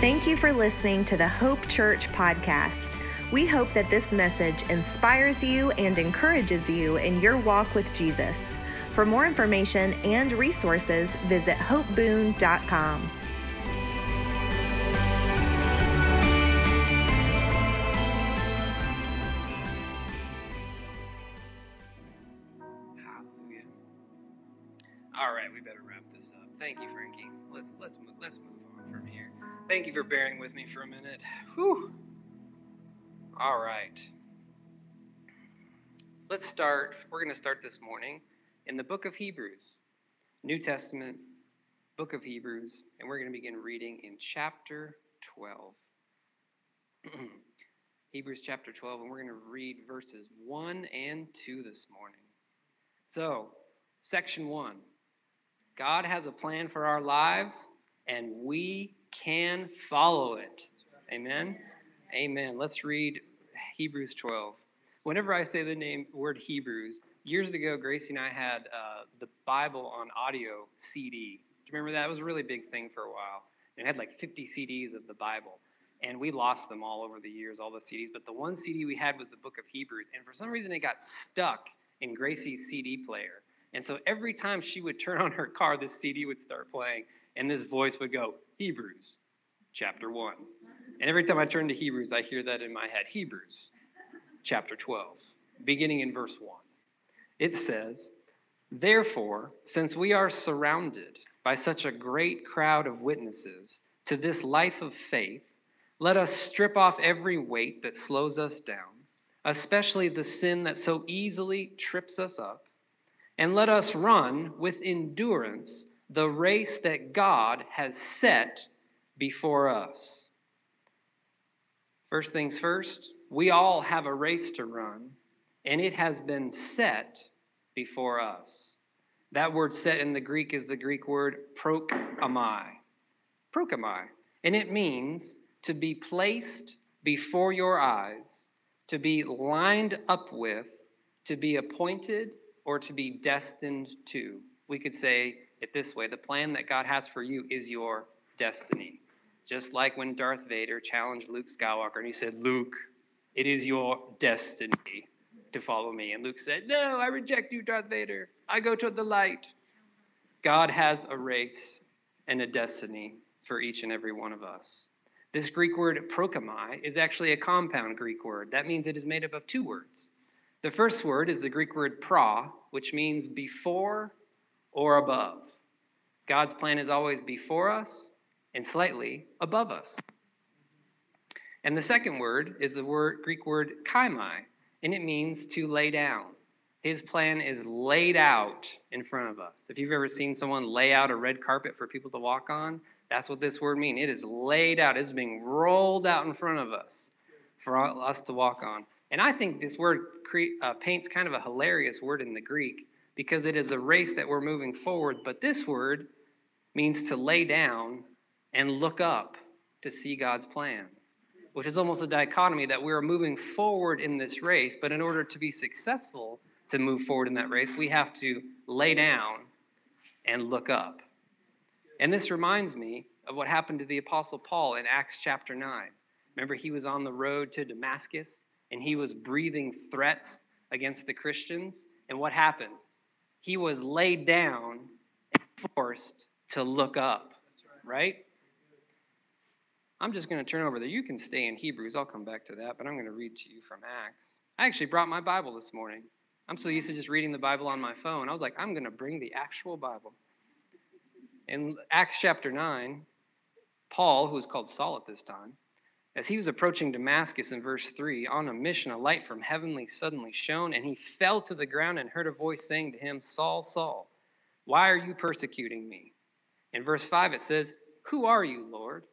Thank you for listening to the Hope Church podcast. We hope that this message inspires you and encourages you in your walk with Jesus. For more information and resources, visit hopeboone.com. Thank you for bearing with me for a minute. Whew. All right. Let's start. We're going to start this morning in the book of Hebrews, New Testament, book of Hebrews, and we're going to begin reading in chapter 12. Hebrews chapter 12, and we're going to read verses 1 and 2 this morning. So, section 1. God has a plan for our lives, and we can follow it. Amen? Amen. Let's read Hebrews 12. Whenever I say the word Hebrews, years ago, Gracie and I had the Bible on audio CD. Do you remember that? It was a really big thing for a while. It had like 50 CDs of the Bible, and we lost them all over the years, all the CDs. But the one CD we had was the book of Hebrews, and for some reason it got stuck in Gracie's CD player. And so every time she would turn on her car, this CD would start playing, and this voice would go, Hebrews, chapter 1. And every time I turn to Hebrews, I hear that in my head. Hebrews, chapter 12, beginning in verse 1. It says, therefore, since we are surrounded by such a great crowd of witnesses to this life of faith, let us strip off every weight that slows us down, especially the sin that so easily trips us up, and let us run with endurance the race that God has set before us. First things first, we all have a race to run, and it has been set before us. That word set in the Greek is the Greek word prokamai. Prokamai. And it means to be placed before your eyes, to be lined up with, to be appointed, or to be destined to. We could say it this way: the plan that God has for you is your destiny. Just like when Darth Vader challenged Luke Skywalker and he said, Luke, it is your destiny to follow me. And Luke said, no, I reject you, Darth Vader. I go toward the light. God has a race and a destiny for each and every one of us. This Greek word prokamai is actually a compound Greek word. That means it is made up of two words. The first word is the Greek word pra, which means before or above. God's plan is always before us and slightly above us. And the second word is the Greek word kaimai, and it means to lay down. His plan is laid out in front of us. If you've ever seen someone lay out a red carpet for people to walk on, that's what this word means. It is laid out. It's being rolled out in front of us for us to walk on. And I think this word paints kind of a hilarious word in the Greek, because it is a race that we're moving forward, but this word means to lay down and look up to see God's plan, which is almost a dichotomy that we're moving forward in this race, but in order to be successful to move forward in that race, we have to lay down and look up. And this reminds me of what happened to the Apostle Paul in Acts chapter 9. Remember, he was on the road to Damascus, and he was breathing threats against the Christians, and what happened? He was laid down and forced to look up, right? I'm just going to turn over there. You can stay in Hebrews. I'll come back to that, but I'm going to read to you from Acts. I actually brought my Bible this morning. I'm so used to just reading the Bible on my phone. I was like, I'm going to bring the actual Bible. In Acts chapter 9, Paul, who was called Saul at this time, as he was approaching Damascus in verse 3, on a mission, a light from heavenly suddenly shone, and he fell to the ground and heard a voice saying to him, Saul, Saul, why are you persecuting me? In verse 5, it says, who are you, Lord?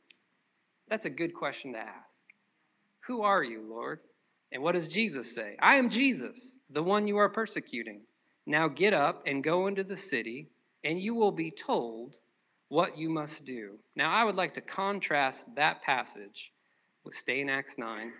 That's a good question to ask. Who are you, Lord? And what does Jesus say? I am Jesus, the one you are persecuting. Now get up and go into the city, and you will be told what you must do. Now, I would like to contrast that passage. We'll stay in Acts 9,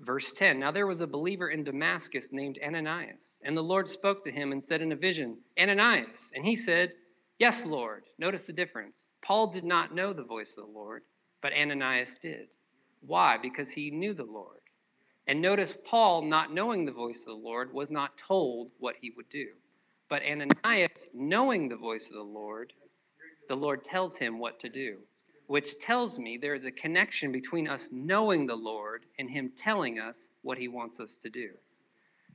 verse 10. Now there was a believer in Damascus named Ananias, and the Lord spoke to him and said in a vision, Ananias. And he said, yes, Lord. Notice the difference. Paul did not know the voice of the Lord, But Ananias did. Why? Because he knew the Lord. And notice Paul, not knowing the voice of the Lord, was not told what he would do. But Ananias, knowing the voice of the Lord tells him what to do, which tells me there is a connection between us knowing the Lord and him telling us what he wants us to do.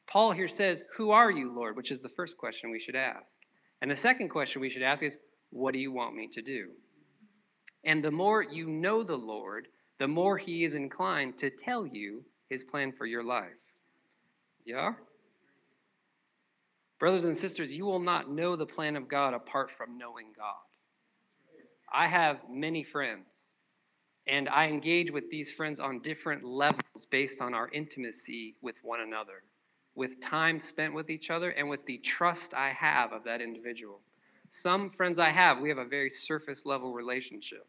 Paul here says, "Who are you, Lord?" which is the first question we should ask. And the second question we should ask is, "What do you want me to do?" And the more you know the Lord, the more he is inclined to tell you his plan for your life. Yeah? Brothers and sisters, you will not know the plan of God apart from knowing God. I have many friends, and I engage with these friends on different levels based on our intimacy with one another, with time spent with each other, and with the trust I have of that individual. Some friends I have, we have a very surface-level relationship.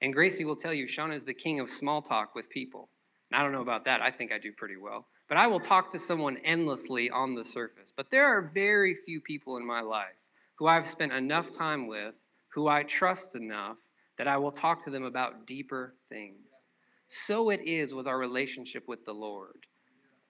And Gracie will tell you, Shauna is the king of small talk with people. And I don't know about that. I think I do pretty well. But I will talk to someone endlessly on the surface. But there are very few people in my life who I've spent enough time with, who I trust enough, that I will talk to them about deeper things. So it is with our relationship with the Lord.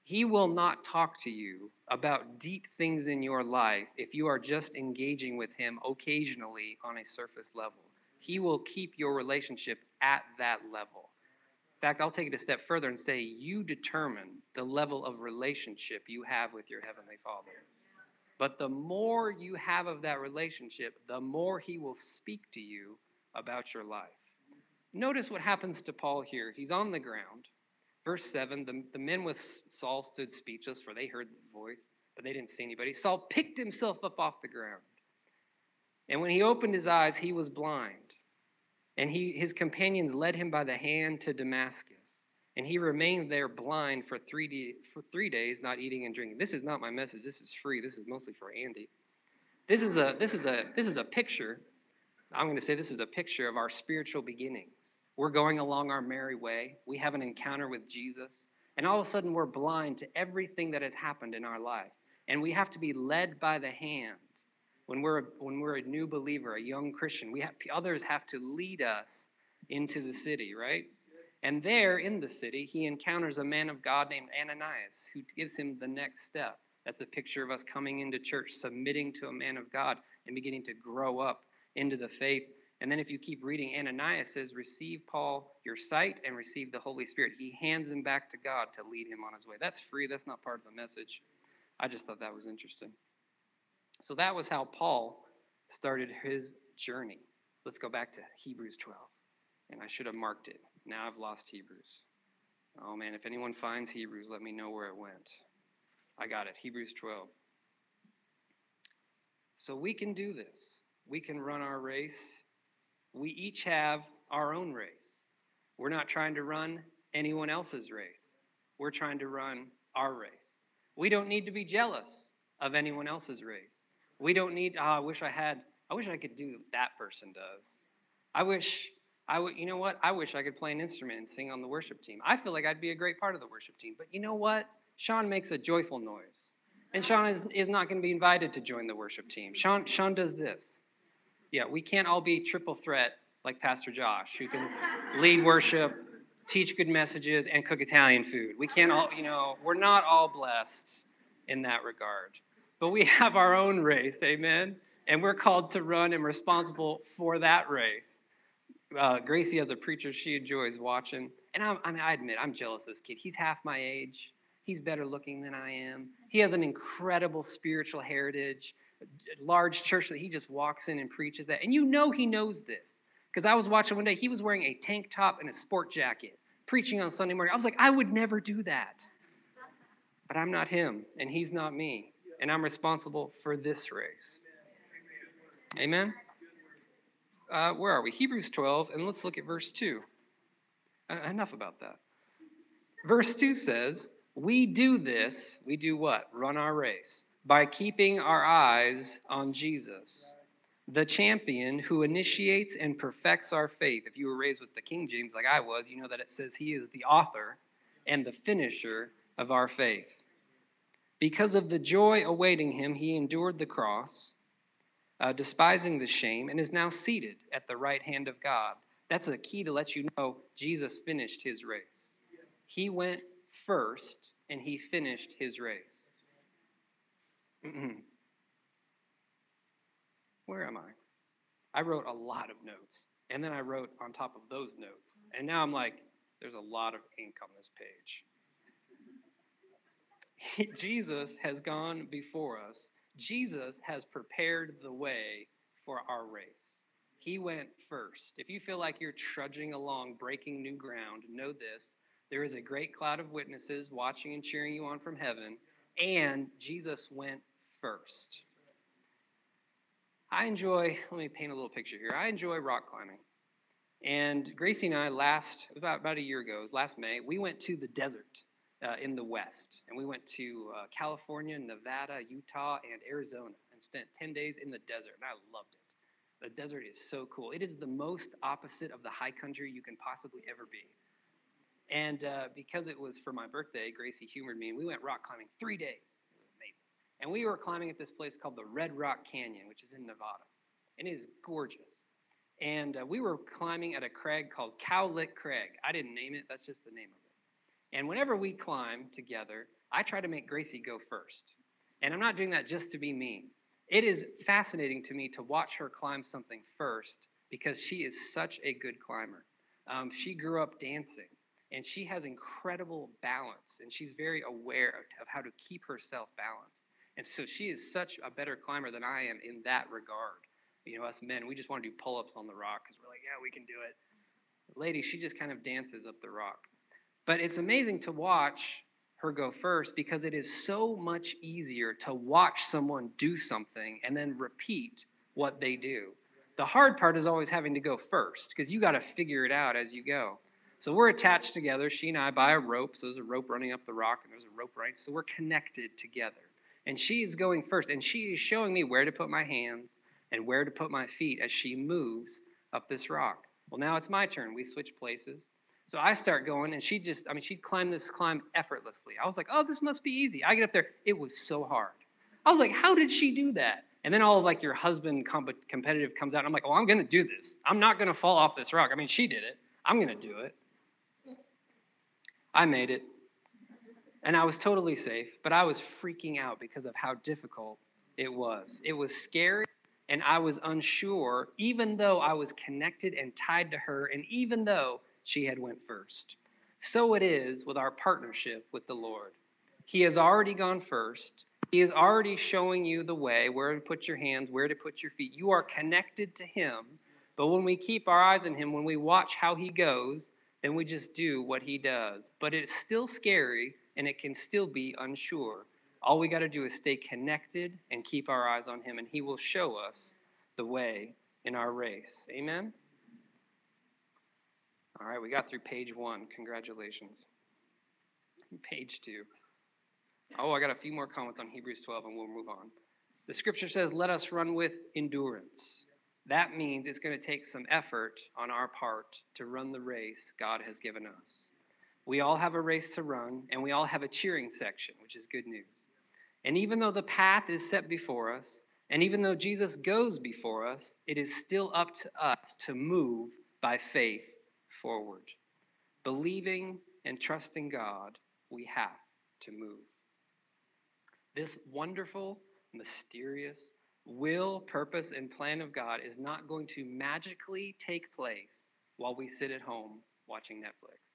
He will not talk to you about deep things in your life if you are just engaging with him occasionally on a surface level. He will keep your relationship at that level. In fact, I'll take it a step further and say you determine the level of relationship you have with your Heavenly Father. But the more you have of that relationship, the more he will speak to you about your life. Notice what happens to Paul here. He's on the ground. Verse 7, the men with Saul stood speechless, for they heard the voice, but they didn't see anybody. Saul picked himself up off the ground. And when he opened his eyes, he was blind. And his companions led him by the hand to Damascus. And he remained there blind for three days, not eating and drinking. This is not my message. This is free. This is mostly for Andy. This is a picture. I'm going to say this is a picture of our spiritual beginnings. We're going along our merry way. We have an encounter with Jesus. And all of a sudden, we're blind to everything that has happened in our life. And we have to be led by the hand. When we're a new believer, a young Christian, others have to lead us into the city, right? And there in the city, he encounters a man of God named Ananias who gives him the next step. That's a picture of us coming into church, submitting to a man of God and beginning to grow up into the faith. And then if you keep reading, Ananias says, "Receive, Paul, your sight and receive the Holy Spirit." He hands him back to God to lead him on his way. That's free. That's not part of the message. I just thought that was interesting. So that was how Paul started his journey. Let's go back to Hebrews 12. And I should have marked it. Now I've lost Hebrews. Oh, man, if anyone finds Hebrews, let me know where it went. I got it, Hebrews 12. So we can do this. We can run our race. We each have our own race. We're not trying to run anyone else's race. We're trying to run our race. We don't need to be jealous of anyone else's race. We don't need, I wish I could do what that person does. You know what? I wish I could play an instrument and sing on the worship team. I feel like I'd be a great part of the worship team. But you know what? Sean makes a joyful noise. And Sean is not going to be invited to join the worship team. Sean does this. Yeah, we can't all be triple threat like Pastor Josh, who can lead worship, teach good messages, and cook Italian food. We can't all, we're not all blessed in that regard. But we have our own race, amen? And we're called to run and responsible for that race. Gracie, as a preacher, she enjoys watching. And I admit, I'm jealous of this kid. He's half my age. He's better looking than I am. He has an incredible spiritual heritage, a large church that he just walks in and preaches at. And he knows this. Because I was watching one day, he was wearing a tank top and a sport jacket, preaching on Sunday morning. I was like, I would never do that. But I'm not him, and he's not me. And I'm responsible for this race. Amen? Where are we? Hebrews 12, and let's look at verse 2. Enough about that. Verse 2 says, we do this, we do what? Run our race. By keeping our eyes on Jesus, the champion who initiates and perfects our faith. If you were raised with the King James like I was, you know that it says he is the author and the finisher of our faith. Because of the joy awaiting him, he endured the cross, despising the shame, and is now seated at the right hand of God. That's a key to let you know Jesus finished his race. He went first, and he finished his race. Where am I? I wrote a lot of notes, and then I wrote on top of those notes. And now I'm like, there's a lot of ink on this page. Jesus has gone before us. Jesus has prepared the way for our race. He went first. If you feel like you're trudging along, breaking new ground, know this. There is a great cloud of witnesses watching and cheering you on from heaven, and Jesus went first. Let me paint a little picture here. I enjoy rock climbing. And Gracie and I about a year ago, it was last May, we went to the desert in the West. And we went to California, Nevada, Utah, and Arizona and spent 10 days in the desert. And I loved it. The desert is so cool. It is the most opposite of the high country you can possibly ever be. And because it was for my birthday, Gracie humored me, and we went rock climbing 3 days. It was amazing. And we were climbing at this place called the Red Rock Canyon, which is in Nevada. And it is gorgeous. And we were climbing at a crag called Cowlick Crag. I didn't name it. That's just the name of it. And whenever we climb together, I try to make Gracie go first. And I'm not doing that just to be mean. It is fascinating to me to watch her climb something first because she is such a good climber. She grew up dancing. And she has incredible balance, and she's very aware of how to keep herself balanced. And so she is such a better climber than I am in that regard. You know, us men, we just want to do pull-ups on the rock because we're like, yeah, we can do it. The lady, she just kind of dances up the rock. But it's amazing to watch her go first because it is so much easier to watch someone do something and then repeat what they do. The hard part is always having to go first because you got to figure it out as you go. So we're attached together, she and I, by a rope. So there's a rope running up the rock, and there's a rope running. So we're connected together. And she's going first, and she is showing me where to put my hands and where to put my feet as she moves up this rock. Well, now it's my turn. We switch places. So I start going, and she'd climb this climb effortlessly. I was like, oh, this must be easy. I get up there. It was so hard. I was like, how did she do that? And then all of, like, your husband competitive comes out, and I'm like, oh, I'm going to do this. I'm not going to fall off this rock. I mean, she did it. I'm going to do it. I made it, and I was totally safe, but I was freaking out because of how difficult it was. It was scary, and I was unsure, even though I was connected and tied to her, and even though she had went first. So it is with our partnership with the Lord. He has already gone first. He is already showing you the way, where to put your hands, where to put your feet. You are connected to him, but when we keep our eyes on him, when we watch how he goes, then we just do what he does. But it's still scary, and it can still be unsure. All we got to do is stay connected and keep our eyes on him, and he will show us the way in our race. Amen? All right, we got through page 1. Congratulations. Page 2. Oh, I got a few more comments on Hebrews 12, and we'll move on. The scripture says, let us run with endurance. That means it's going to take some effort on our part to run the race God has given us. We all have a race to run, and we all have a cheering section, which is good news. And even though the path is set before us, and even though Jesus goes before us, it is still up to us to move by faith forward. Believing and trusting God, we have to move. This wonderful, mysterious will, purpose, and plan of God is not going to magically take place while we sit at home watching Netflix.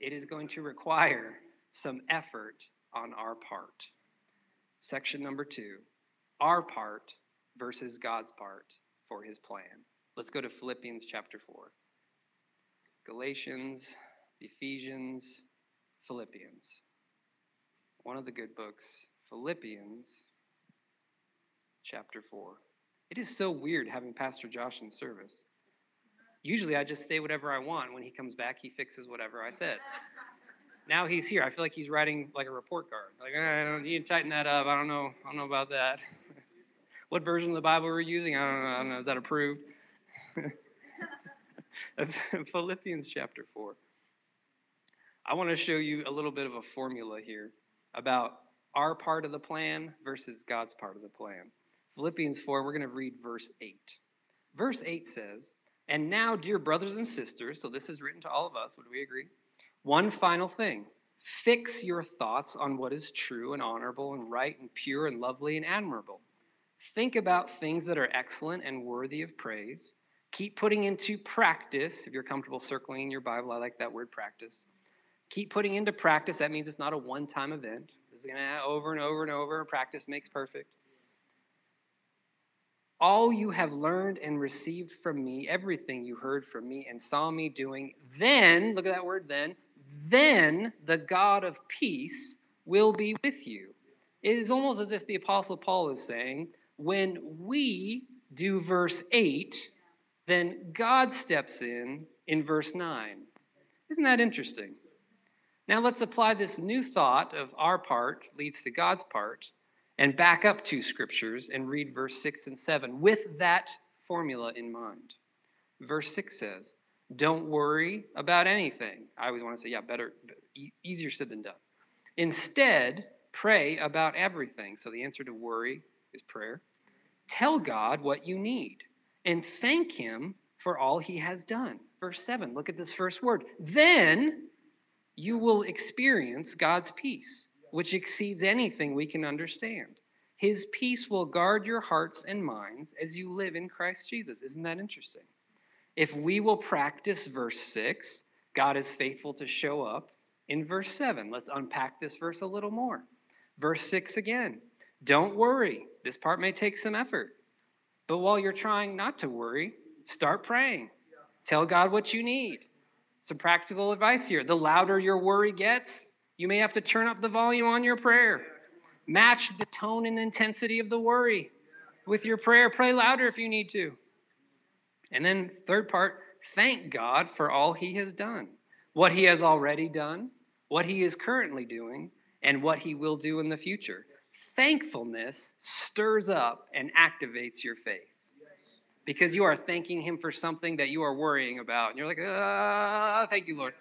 It is going to require some effort on our part. Section number 2, our part versus God's part for his plan. Let's go to Philippians chapter 4. Galatians, Ephesians, Philippians. One of the good books, Philippians chapter 4. It is so weird having Pastor Josh in service. Usually I just say whatever I want. When he comes back, he fixes whatever I said. Now he's here. I feel like he's writing like a report card. Like, you need to tighten that up. I don't know about that. What version of the Bible we're using? I don't know. Is that approved? Philippians chapter 4. I want to show you a little bit of a formula here about our part of the plan versus God's part of the plan. Philippians 4, we're going to read verse 8. Verse 8 says, And now, dear brothers and sisters, so this is written to all of us, would we agree? One final thing. Fix your thoughts on what is true and honorable and right and pure and lovely and admirable. Think about things that are excellent and worthy of praise. Keep putting into practice, if you're comfortable circling your Bible, I like that word practice. Keep putting into practice, that means it's not a one-time event. This is going to over and over and over, practice makes perfect. All you have learned and received from me, everything you heard from me and saw me doing, then, look at that word then the God of peace will be with you. It is almost as if the Apostle Paul is saying, when we do verse 8, then God steps in verse 9. Isn't that interesting? Now let's apply this new thought of our part leads to God's part and back up two scriptures and read verse 6 and 7 with that formula in mind. Verse 6 says, don't worry about anything. I always want to say, yeah, better, easier said than done. Instead, pray about everything. So the answer to worry is prayer. Tell God what you need and thank him for all he has done. Verse 7, look at this first word. Then you will experience God's peace, which exceeds anything we can understand. His peace will guard your hearts and minds as you live in Christ Jesus. Isn't that interesting? If we will practice verse 6, God is faithful to show up in verse 7. Let's unpack this verse a little more. Verse 6 again. Don't worry. This part may take some effort. But while you're trying not to worry, start praying. Tell God what you need. Some practical advice here. The louder your worry gets, you may have to turn up the volume on your prayer. Match the tone and intensity of the worry with your prayer. Pray louder if you need to. And then third part, thank God for all he has done, what he has already done, what he is currently doing, and what he will do in the future. Thankfulness stirs up and activates your faith because you are thanking him for something that you are worrying about. And you're like, thank you, Lord.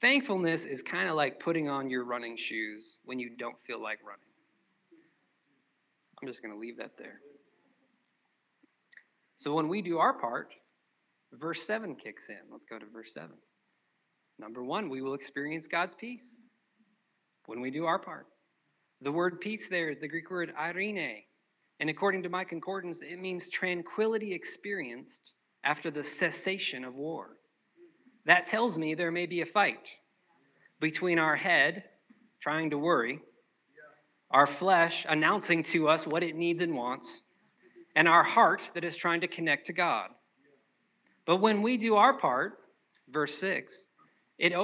Thankfulness is kind of like putting on your running shoes when you don't feel like running. I'm just going to leave that there. So when we do our part, verse 7 kicks in. Let's go to verse 7. Number one, we will experience God's peace when we do our part. The word peace there is the Greek word eirene. And according to my concordance, it means tranquility experienced after the cessation of war. That tells me there may be a fight between our head, trying to worry, our flesh announcing to us what it needs and wants, and our heart that is trying to connect to God. But when we do our part, verse 6,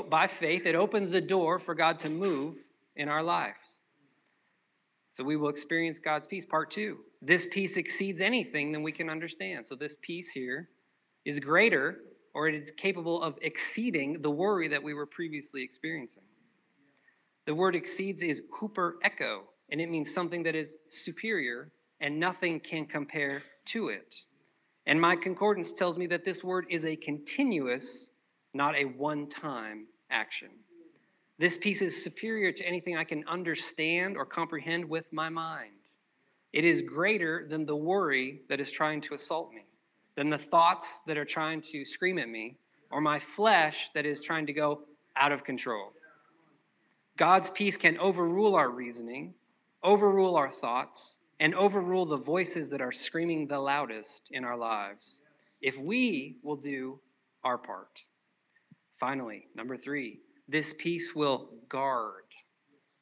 by faith, it opens the door for God to move in our lives. So we will experience God's peace. Part 2, this peace exceeds anything that we can understand. So this peace here is greater, or it is capable of exceeding the worry that we were previously experiencing. The word exceeds is huper echo, and it means something that is superior and nothing can compare to it. And my concordance tells me that this word is a continuous, not a one-time action. This piece is superior to anything I can understand or comprehend with my mind. It is greater than the worry that is trying to assault me, than the thoughts that are trying to scream at me, or my flesh that is trying to go out of control. God's peace can overrule our reasoning, overrule our thoughts, and overrule the voices that are screaming the loudest in our lives if we will do our part. Finally, number 3, this peace will guard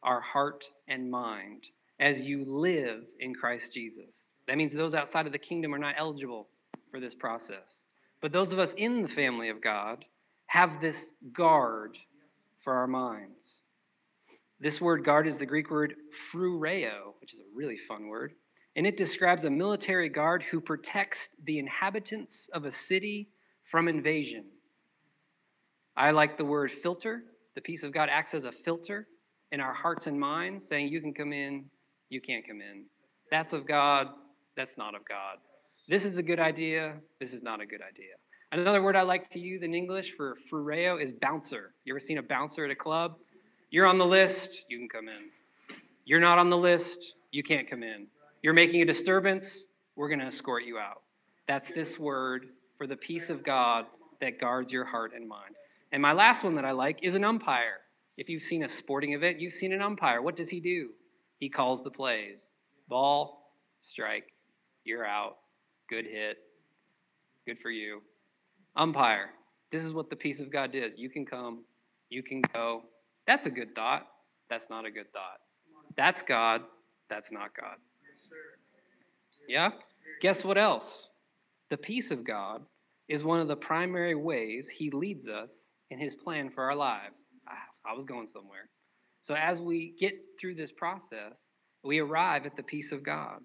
our heart and mind as you live in Christ Jesus. That means those outside of the kingdom are not eligible for this process. But those of us in the family of God have this guard for our minds. This word guard is the Greek word phrureo, which is a really fun word, and it describes a military guard who protects the inhabitants of a city from invasion. I like the word filter. The peace of God acts as a filter in our hearts and minds, saying you can come in, you can't come in. That's of God, that's not of God. This is a good idea, this is not a good idea. Another word I like to use in English for phrureo is bouncer. You ever seen a bouncer at a club? You're on the list, you can come in. You're not on the list, you can't come in. You're making a disturbance, we're going to escort you out. That's this word for the peace of God that guards your heart and mind. And my last one that I like is an umpire. If you've seen a sporting event, you've seen an umpire. What does he do? He calls the plays. Ball, strike, you're out, good hit, good for you. Umpire, this is what the peace of God is. You can come, you can go. That's a good thought. That's not a good thought. That's God. That's not God. Yeah? Guess what else? The peace of God is one of the primary ways he leads us in his plan for our lives. I was going somewhere. So as we get through this process, we arrive at the peace of God.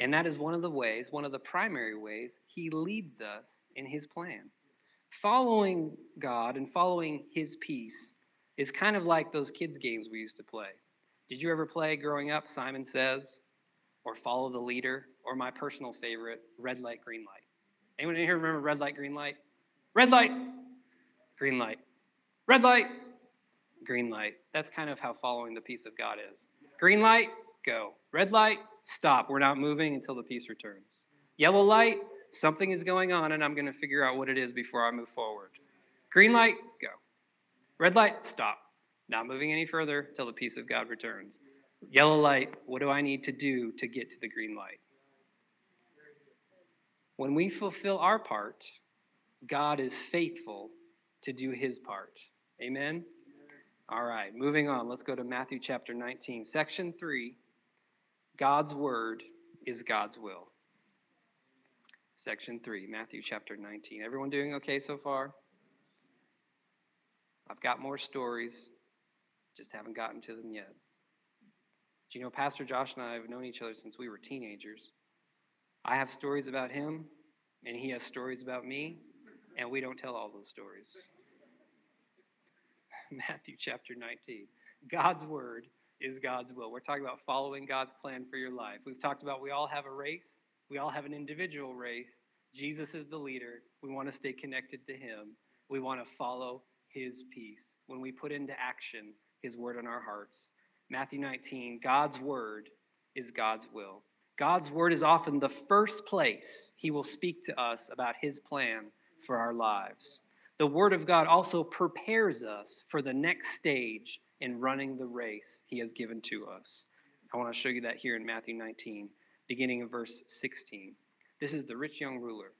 And that is one of the ways, one of the primary ways he leads us in his plan. Following God and following his peace is kind of like those kids' games we used to play. Did you ever play growing up Simon Says, or Follow the Leader, or my personal favorite, Red Light, Green Light? Anyone in here remember Red Light, Green Light? Red light, green light, red light, green light. That's kind of how following the peace of God is. Green light, go. Red light, stop. We're not moving until the peace returns. Yellow light, something is going on, and I'm going to figure out what it is before I move forward. Green light, go. Red light, stop. Not moving any further until the peace of God returns. Yellow light, what do I need to do to get to the green light? When we fulfill our part, God is faithful to do his part. Amen? All right, moving on. Let's go to Matthew chapter 19, section 3. God's word is God's will. Section 3, Matthew chapter 19. Everyone doing okay so far? I've got more stories, just haven't gotten to them yet. Do you know, Pastor Josh and I have known each other since we were teenagers. I have stories about him, and he has stories about me, and we don't tell all those stories. Matthew chapter 19. God's word is God's will. We're talking about following God's plan for your life. We've talked about we all have a race. We all have an individual race. Jesus is the leader. We want to stay connected to him. We want to follow his peace, when we put into action his word in our hearts. Matthew 19, God's word is God's will. God's word is often the first place he will speak to us about his plan for our lives. The word of God also prepares us for the next stage in running the race he has given to us. I want to show you that here in Matthew 19, beginning of verse 16. This is the rich young ruler.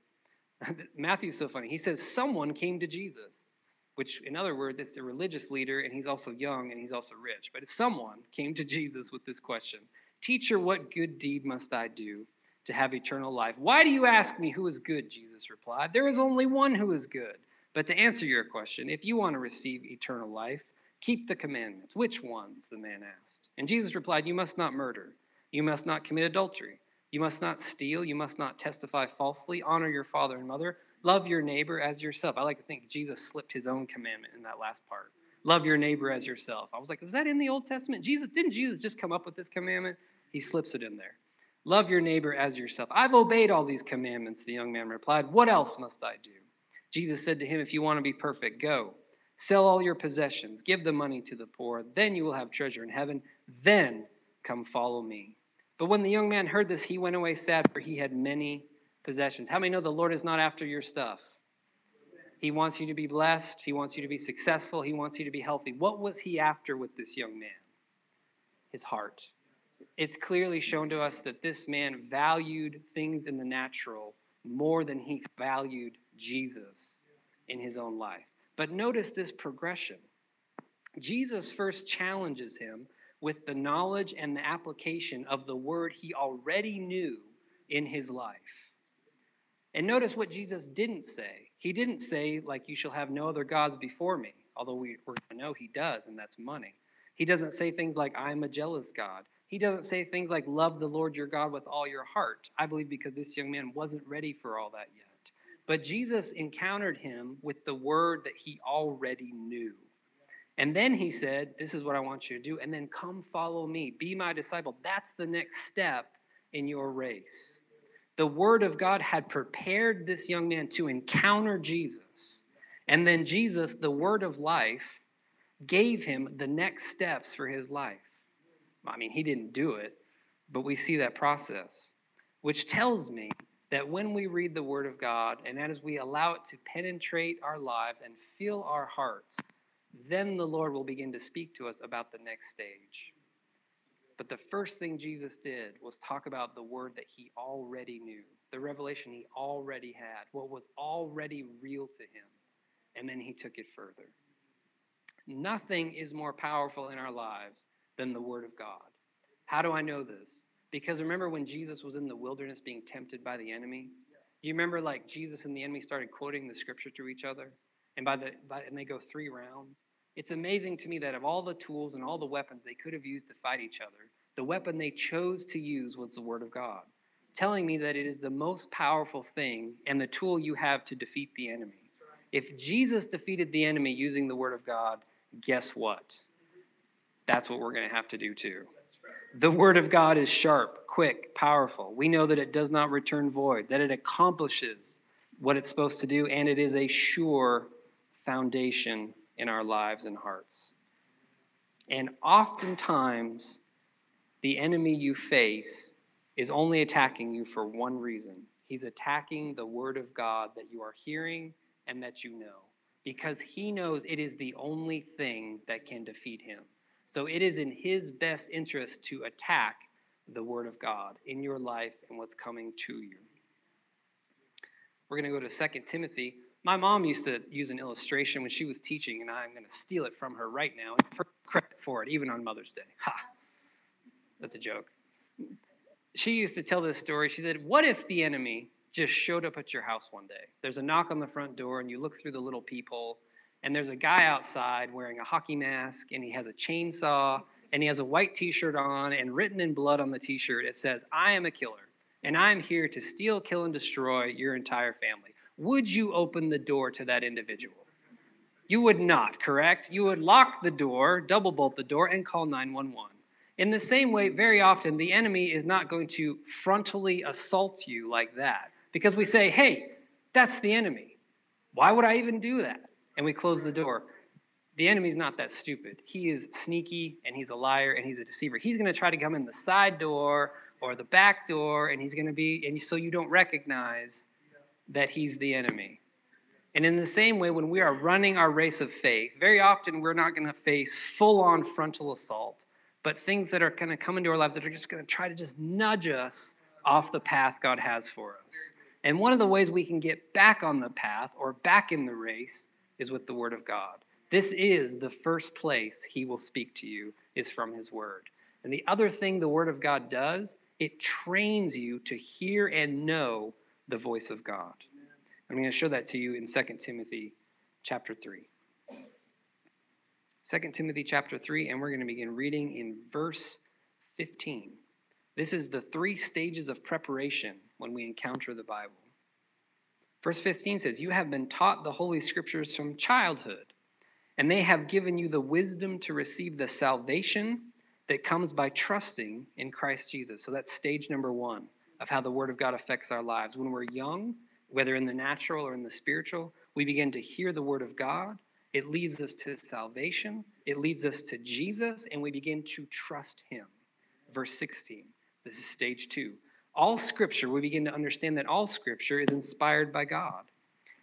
Matthew's so funny. He says, someone came to Jesus. Which, in other words, it's a religious leader, and he's also young, and he's also rich. But someone came to Jesus with this question, "Teacher, what good deed must I do to have eternal life?" "Why do you ask me who is good?" Jesus replied. "There is only one who is good. But to answer your question, if you want to receive eternal life, keep the commandments." "Which ones?" the man asked. And Jesus replied, "You must not murder. You must not commit adultery. You must not steal. You must not testify falsely. Honor your father and mother. Love your neighbor as yourself." I like to think Jesus slipped his own commandment in that last part. Love your neighbor as yourself. I was like, was that in the Old Testament? Didn't Jesus just come up with this commandment? He slips it in there. Love your neighbor as yourself. "I've obeyed all these commandments," the young man replied. "What else must I do?" Jesus said to him, "If you want to be perfect, go. Sell all your possessions. Give the money to the poor. Then you will have treasure in heaven. Then come follow me." But when the young man heard this, he went away sad, for he had many possessions. How many know the Lord is not after your stuff? He wants you to be blessed. He wants you to be successful. He wants you to be healthy. What was he after with this young man? His heart. It's clearly shown to us that this man valued things in the natural more than he valued Jesus in his own life. But notice this progression. Jesus first challenges him with the knowledge and the application of the word he already knew in his life. And notice what Jesus didn't say. He didn't say, like, you shall have no other gods before me, although we're going to know he does, and that's money. He doesn't say things like, I'm a jealous God. He doesn't say things like, love the Lord your God with all your heart. I believe because this young man wasn't ready for all that yet. But Jesus encountered him with the word that he already knew. And then he said, this is what I want you to do, and then come follow me. Be my disciple. That's the next step in your race. The word of God had prepared this young man to encounter Jesus. And then Jesus, the word of life, gave him the next steps for his life. I mean, he didn't do it, but we see that process, which tells me that when we read the Word of God and as we allow it to penetrate our lives and fill our hearts, then the Lord will begin to speak to us about the next stage. But the first thing Jesus did was talk about the Word that he already knew, the revelation he already had, what was already real to him, and then he took it further. Nothing is more powerful in our lives than the Word of God. How do I know this? Because remember when Jesus was in the wilderness being tempted by the enemy? Do you remember like Jesus and the enemy started quoting the scripture to each other? And they go 3 rounds. It's amazing to me that of all the tools and all the weapons they could have used to fight each other, the weapon they chose to use was the Word of God, telling me that it is the most powerful thing and the tool you have to defeat the enemy. If Jesus defeated the enemy using the Word of God, guess what? That's what we're going to have to do too. The Word of God is sharp, quick, powerful. We know that it does not return void, that it accomplishes what it's supposed to do, and it is a sure foundation in our lives and hearts. And oftentimes, the enemy you face is only attacking you for one reason. He's attacking the Word of God that you are hearing and that you know, because he knows it is the only thing that can defeat him. So it is in his best interest to attack the Word of God in your life and what's coming to you. We're going to go to 2 Timothy. My mom used to use an illustration when she was teaching, and I'm going to steal it from her right now and credit for it, even on Mother's Day. Ha! That's a joke. She used to tell this story. She said, what if the enemy just showed up at your house one day? There's a knock on the front door, and you look through the little peephole, and there's a guy outside wearing a hockey mask, and he has a chainsaw, and he has a white T-shirt on, and written in blood on the T-shirt, it says, I am a killer, and I am here to steal, kill, and destroy your entire family. Would you open the door to that individual? You would not, correct? You would lock the door, double bolt the door, and call 911. In the same way, very often, the enemy is not going to frontally assault you like that, because we say, hey, that's the enemy. Why would I even do that? And we close the door. The enemy's not that stupid. He is sneaky, and he's a liar, and he's a deceiver. He's going to try to come in the side door or the back door, and he's going to be, and so you don't recognize that he's the enemy. And in the same way, when we are running our race of faith, very often we're not going to face full-on frontal assault, but things that are going to come into our lives that are just going to try to just nudge us off the path God has for us. And one of the ways we can get back on the path or back in the race is with the Word of God. This is the first place he will speak to you, is from his Word. And the other thing the Word of God does, it trains you to hear and know the voice of God. I'm going to show that to you in 2 Timothy chapter 3. 2 Timothy chapter 3, and we're going to begin reading in verse 15. This is the 3 stages of preparation when we encounter the Bible. Verse 15 says, you have been taught the Holy Scriptures from childhood, and they have given you the wisdom to receive the salvation that comes by trusting in Christ Jesus. So that's stage number 1 of how the Word of God affects our lives. When we're young, whether in the natural or in the spiritual, we begin to hear the Word of God. It leads us to salvation. It leads us to Jesus, and we begin to trust him. Verse 16, this is stage 2. All Scripture, we begin to understand that all Scripture is inspired by God,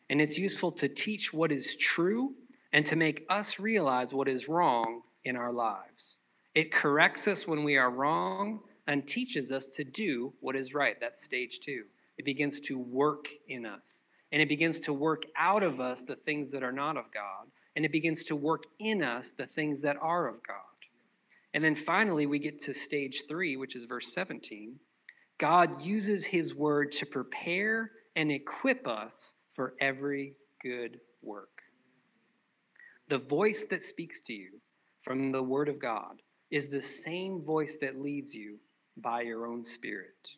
and it's useful to teach what is true and to make us realize what is wrong in our lives. It corrects us when we are wrong and teaches us to do what is right. That's stage 2. It begins to work in us, and it begins to work out of us the things that are not of God, and it begins to work in us the things that are of God. And then finally, we get to stage 3, which is verse 17. God uses his Word to prepare and equip us for every good work. The voice that speaks to you from the Word of God is the same voice that leads you by your own Spirit.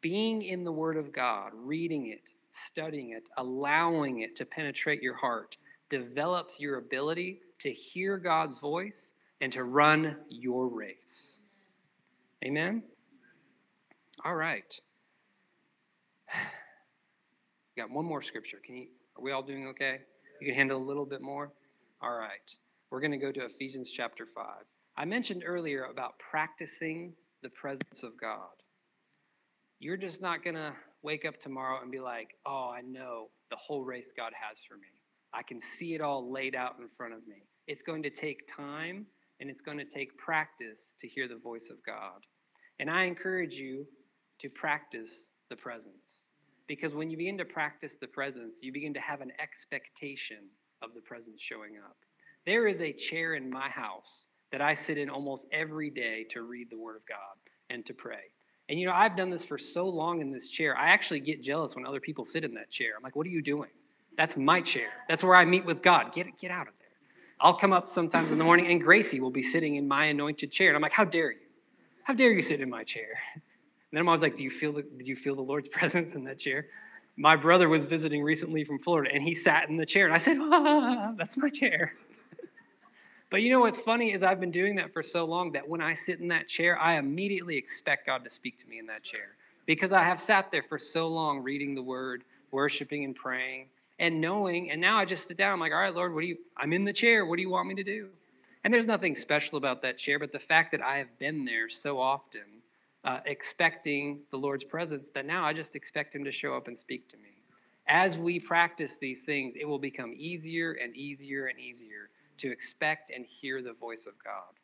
Being in the Word of God, reading it, studying it, allowing it to penetrate your heart, develops your ability to hear God's voice and to run your race. Amen? All right. We got one more scripture. Are we all doing okay? You can handle a little bit more? All right. We're going to go to Ephesians chapter 5. I mentioned earlier about practicing the presence of God. You're just not going to wake up tomorrow and be like, oh, I know the whole race God has for me. I can see it all laid out in front of me. It's going to take time, and it's going to take practice to hear the voice of God. And I encourage you to practice the presence. Because when you begin to practice the presence, you begin to have an expectation of the presence showing up. There is a chair in my house that I sit in almost every day to read the Word of God and to pray. And, you know, I've done this for so long in this chair, I actually get jealous when other people sit in that chair. I'm like, what are you doing? That's my chair. That's where I meet with God. Get out of there. I'll come up sometimes in the morning, and Gracie will be sitting in my anointed chair. And I'm like, how dare you? How dare you sit in my chair? And then I'm always like, did you feel the Lord's presence in that chair? My brother was visiting recently from Florida, and he sat in the chair. And I said, ah, that's my chair. But you know what's funny is I've been doing that for so long that when I sit in that chair, I immediately expect God to speak to me in that chair. Because I have sat there for so long reading the Word, worshiping and praying, and knowing. And now I just sit down. I'm like, all right, Lord, I'm in the chair. What do you want me to do? And there's nothing special about that chair, but the fact that I have been there so often expecting the Lord's presence, that now I just expect him to show up and speak to me. As we practice these things, it will become easier and easier and easier to expect and hear the voice of God.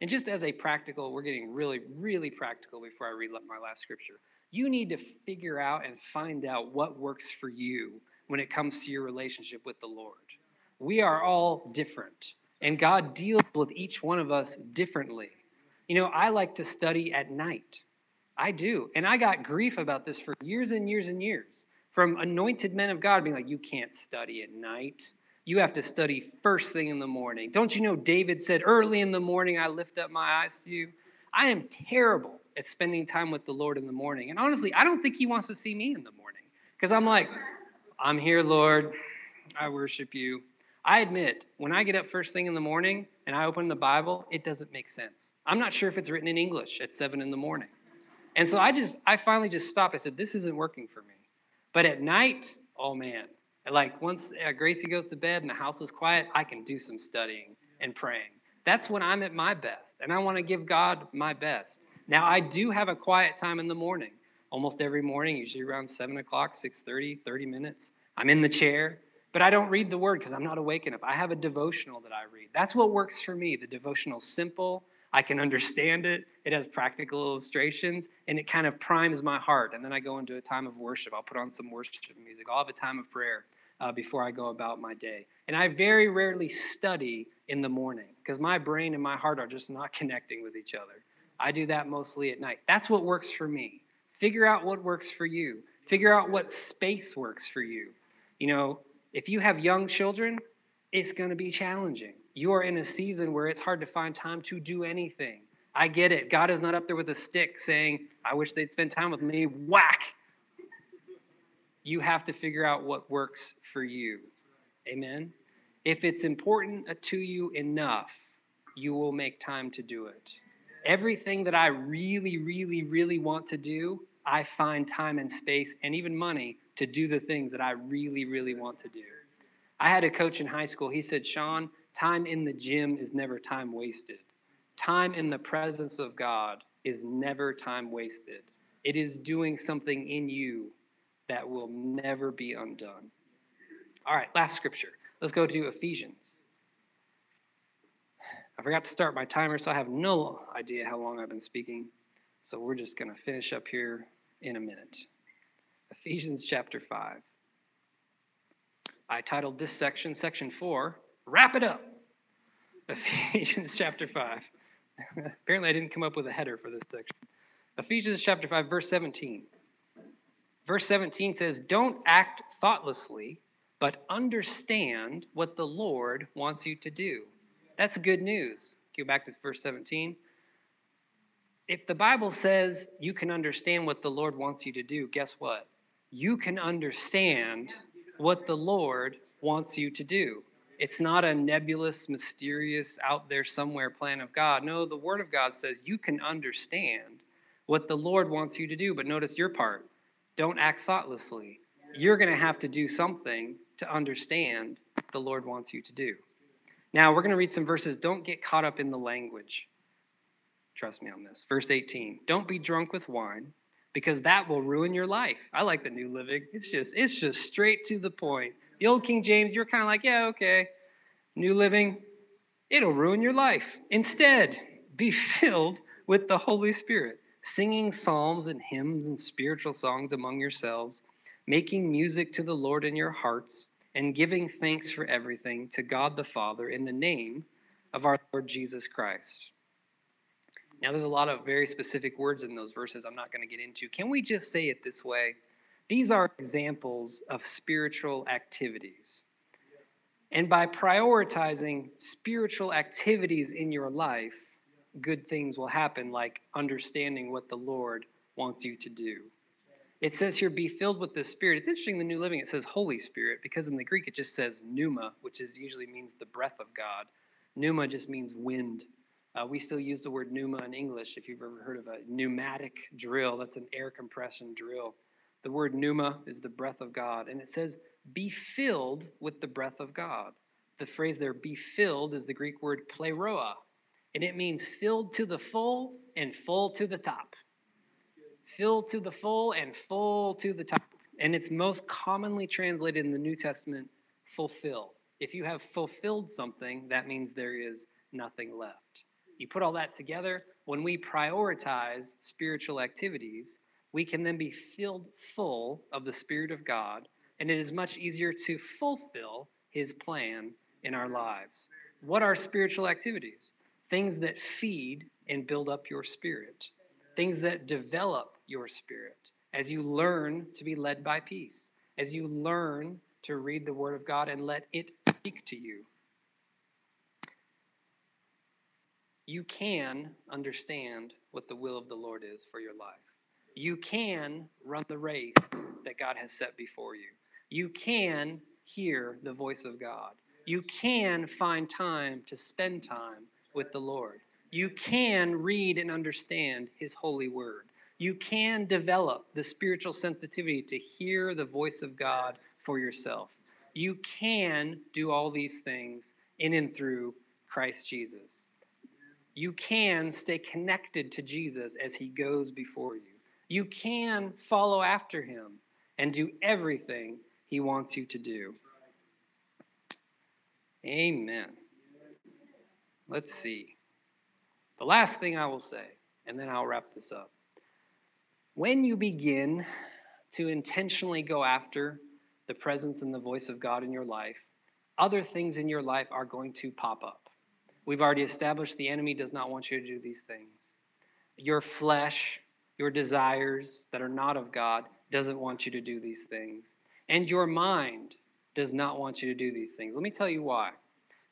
And just as a practical, we're getting really, really practical before I read my last scripture. You need to figure out and find out what works for you when it comes to your relationship with the Lord. We are all different, and God deals with each one of us differently. You know, I like to study at night. I do. And I got grief about this for years and years and years from anointed men of God being like, you can't study at night. You have to study first thing in the morning. Don't you know David said, early in the morning, I lift up my eyes to you. I am terrible at spending time with the Lord in the morning. And honestly, I don't think he wants to see me in the morning because I'm like, I'm here, Lord. I worship you. I admit, when I get up first thing in the morning and I open the Bible, it doesn't make sense. I'm not sure if it's written in English at 7 in the morning. And so I finally just stopped. I said, this isn't working for me. But at night, oh man, like once Gracie goes to bed and the house is quiet, I can do some studying and praying. That's when I'm at my best, and I want to give God my best. Now, I do have a quiet time in the morning. Almost every morning, usually around 7 o'clock, 6:30, 30 minutes. I'm in the chair. But I don't read the Word because I'm not awake enough. I have a devotional that I read. That's what works for me. The devotional's simple. I can understand it. It has practical illustrations, and it kind of primes my heart. And then I go into a time of worship. I'll put on some worship music. I'll have a time of prayer before I go about my day. And I very rarely study in the morning because my brain and my heart are just not connecting with each other. I do that mostly at night. That's what works for me. Figure out what works for you. Figure out what space works for you. You know, if you have young children, it's going to be challenging. You are in a season where it's hard to find time to do anything. I get it. God is not up there with a stick saying, I wish they'd spend time with me. Whack! You have to figure out what works for you. Amen? If it's important to you enough, you will make time to do it. Everything that I really, really, really want to do, I find time and space and even money to do the things that I really, really want to do. I had a coach in high school. He said, Sean, time in the gym is never time wasted. Time in the presence of God is never time wasted. It is doing something in you that will never be undone. All right, last scripture. Let's go to Ephesians. I forgot to start my timer, so I have no idea how long I've been speaking. So we're just going to finish up here in a minute. Ephesians chapter 5. I titled this section, section 4, Wrap It Up. Ephesians chapter 5. Apparently I didn't come up with a header for this section. Ephesians chapter 5, verse 17. Verse 17 says, don't act thoughtlessly, but understand what the Lord wants you to do. That's good news. Go back to verse 17. If the Bible says you can understand what the Lord wants you to do, guess what? You can understand what the Lord wants you to do. It's not a nebulous, mysterious, out there somewhere plan of God. No, the Word of God says you can understand what the Lord wants you to do. But notice your part. Don't act thoughtlessly. You're going to have to do something to understand what the Lord wants you to do. Now, we're going to read some verses. Don't get caught up in the language. Trust me on this. Verse 18, don't be drunk with wine, because that will ruin your life. I like the New Living. It's just straight to the point. The old King James, you're kind of like, yeah, okay. New Living, it'll ruin your life. Instead, be filled with the Holy Spirit, singing psalms and hymns and spiritual songs among yourselves, making music to the Lord in your hearts, and giving thanks for everything to God the Father in the name of our Lord Jesus Christ. Now, there's a lot of very specific words in those verses I'm not going to get into. Can we just say it this way? These are examples of spiritual activities. And by prioritizing spiritual activities in your life, good things will happen, like understanding what the Lord wants you to do. It says here, be filled with the Spirit. It's interesting, the New Living, it says Holy Spirit, because in the Greek it just says pneuma, which is usually means the breath of God. Pneuma just means wind. We still use the word pneuma in English, if you've ever heard of a pneumatic drill. That's an air compression drill. The word pneuma is the breath of God, and it says, be filled with the breath of God. The phrase there, be filled, is the Greek word pleroma, and it means filled to the full and full to the top. Filled to the full and full to the top. And it's most commonly translated in the New Testament, fulfill. If you have fulfilled something, that means there is nothing left. You put all that together, when we prioritize spiritual activities, we can then be filled full of the Spirit of God, and it is much easier to fulfill his plan in our lives. What are spiritual activities? Things that feed and build up your spirit. Things that develop your spirit as you learn to be led by peace, as you learn to read the Word of God and let it speak to you. You can understand what the will of the Lord is for your life. You can run the race that God has set before you. You can hear the voice of God. You can find time to spend time with the Lord. You can read and understand his holy word. You can develop the spiritual sensitivity to hear the voice of God for yourself. You can do all these things in and through Christ Jesus. You can stay connected to Jesus as he goes before you. You can follow after him and do everything he wants you to do. Amen. Let's see. The last thing I will say, and then I'll wrap this up. When you begin to intentionally go after the presence and the voice of God in your life, other things in your life are going to pop up. We've already established the enemy does not want you to do these things. Your flesh, your desires that are not of God, doesn't want you to do these things. And your mind does not want you to do these things. Let me tell you why.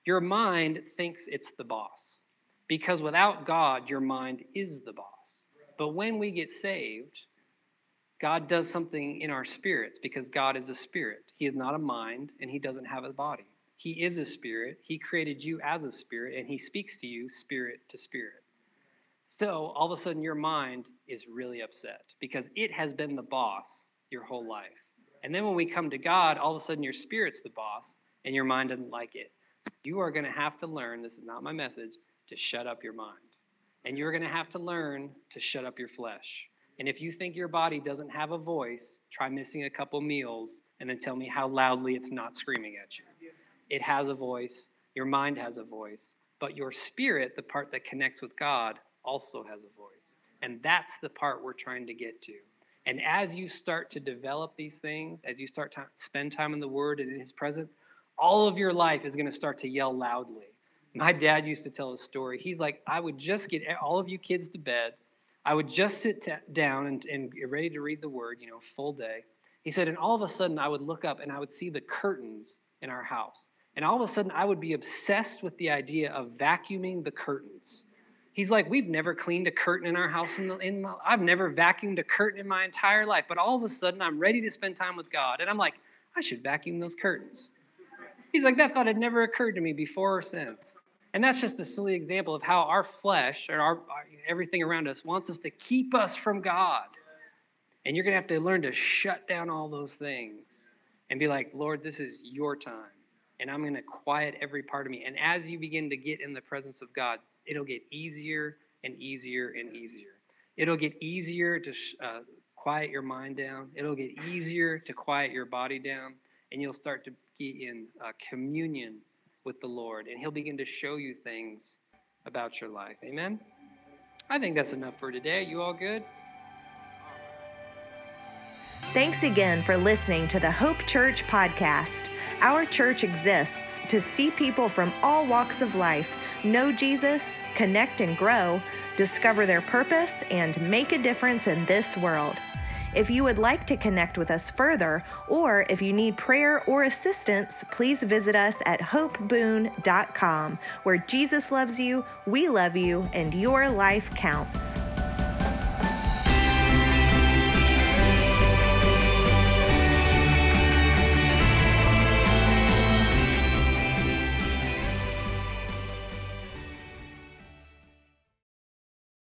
Your mind thinks it's the boss. Because without God, your mind is the boss. But when we get saved, God does something in our spirits because God is a spirit. He is not a mind, and he doesn't have a body. He is a spirit. He created you as a spirit, and he speaks to you spirit to spirit. So all of a sudden, your mind is really upset because it has been the boss your whole life. And then when we come to God, all of a sudden, your spirit's the boss, and your mind doesn't like it. So you are going to have to learn, this is not my message, to shut up your mind. And you're going to have to learn to shut up your flesh. And if you think your body doesn't have a voice, try missing a couple meals and then tell me how loudly it's not screaming at you. It has a voice. Your mind has a voice. But your spirit, the part that connects with God, also has a voice. And that's the part we're trying to get to. And as you start to develop these things, as you start to spend time in the Word and in his presence, all of your life is going to start to yell loudly. My dad used to tell a story. He's like, I would just get all of you kids to bed. I would just sit down and get ready to read the Word, full day. He said, and all of a sudden I would look up and I would see the curtains in our house. And all of a sudden I would be obsessed with the idea of vacuuming the curtains. He's like, we've never cleaned a curtain in our house. I've never vacuumed a curtain in my entire life. But all of a sudden I'm ready to spend time with God. And I'm like, I should vacuum those curtains. He's like, that thought had never occurred to me before or since. And that's just a silly example of how our flesh or our everything around us wants us to keep us from God. And you're going to have to learn to shut down all those things and be like, Lord, this is your time. And I'm going to quiet every part of me. And as you begin to get in the presence of God, it'll get easier and easier and easier. It'll get easier to quiet your mind down. It'll get easier to quiet your body down, and you'll start to be in communion with the Lord, and he'll begin to show you things about your life. Amen? I think that's enough for today. You all good? Thanks again for listening to the Hope Church podcast. Our church exists to see people from all walks of life know Jesus, connect and grow, discover their purpose, and make a difference in this world. If you would like to connect with us further, or if you need prayer or assistance, please visit us at hopeboone.com, where Jesus loves you, we love you, and your life counts.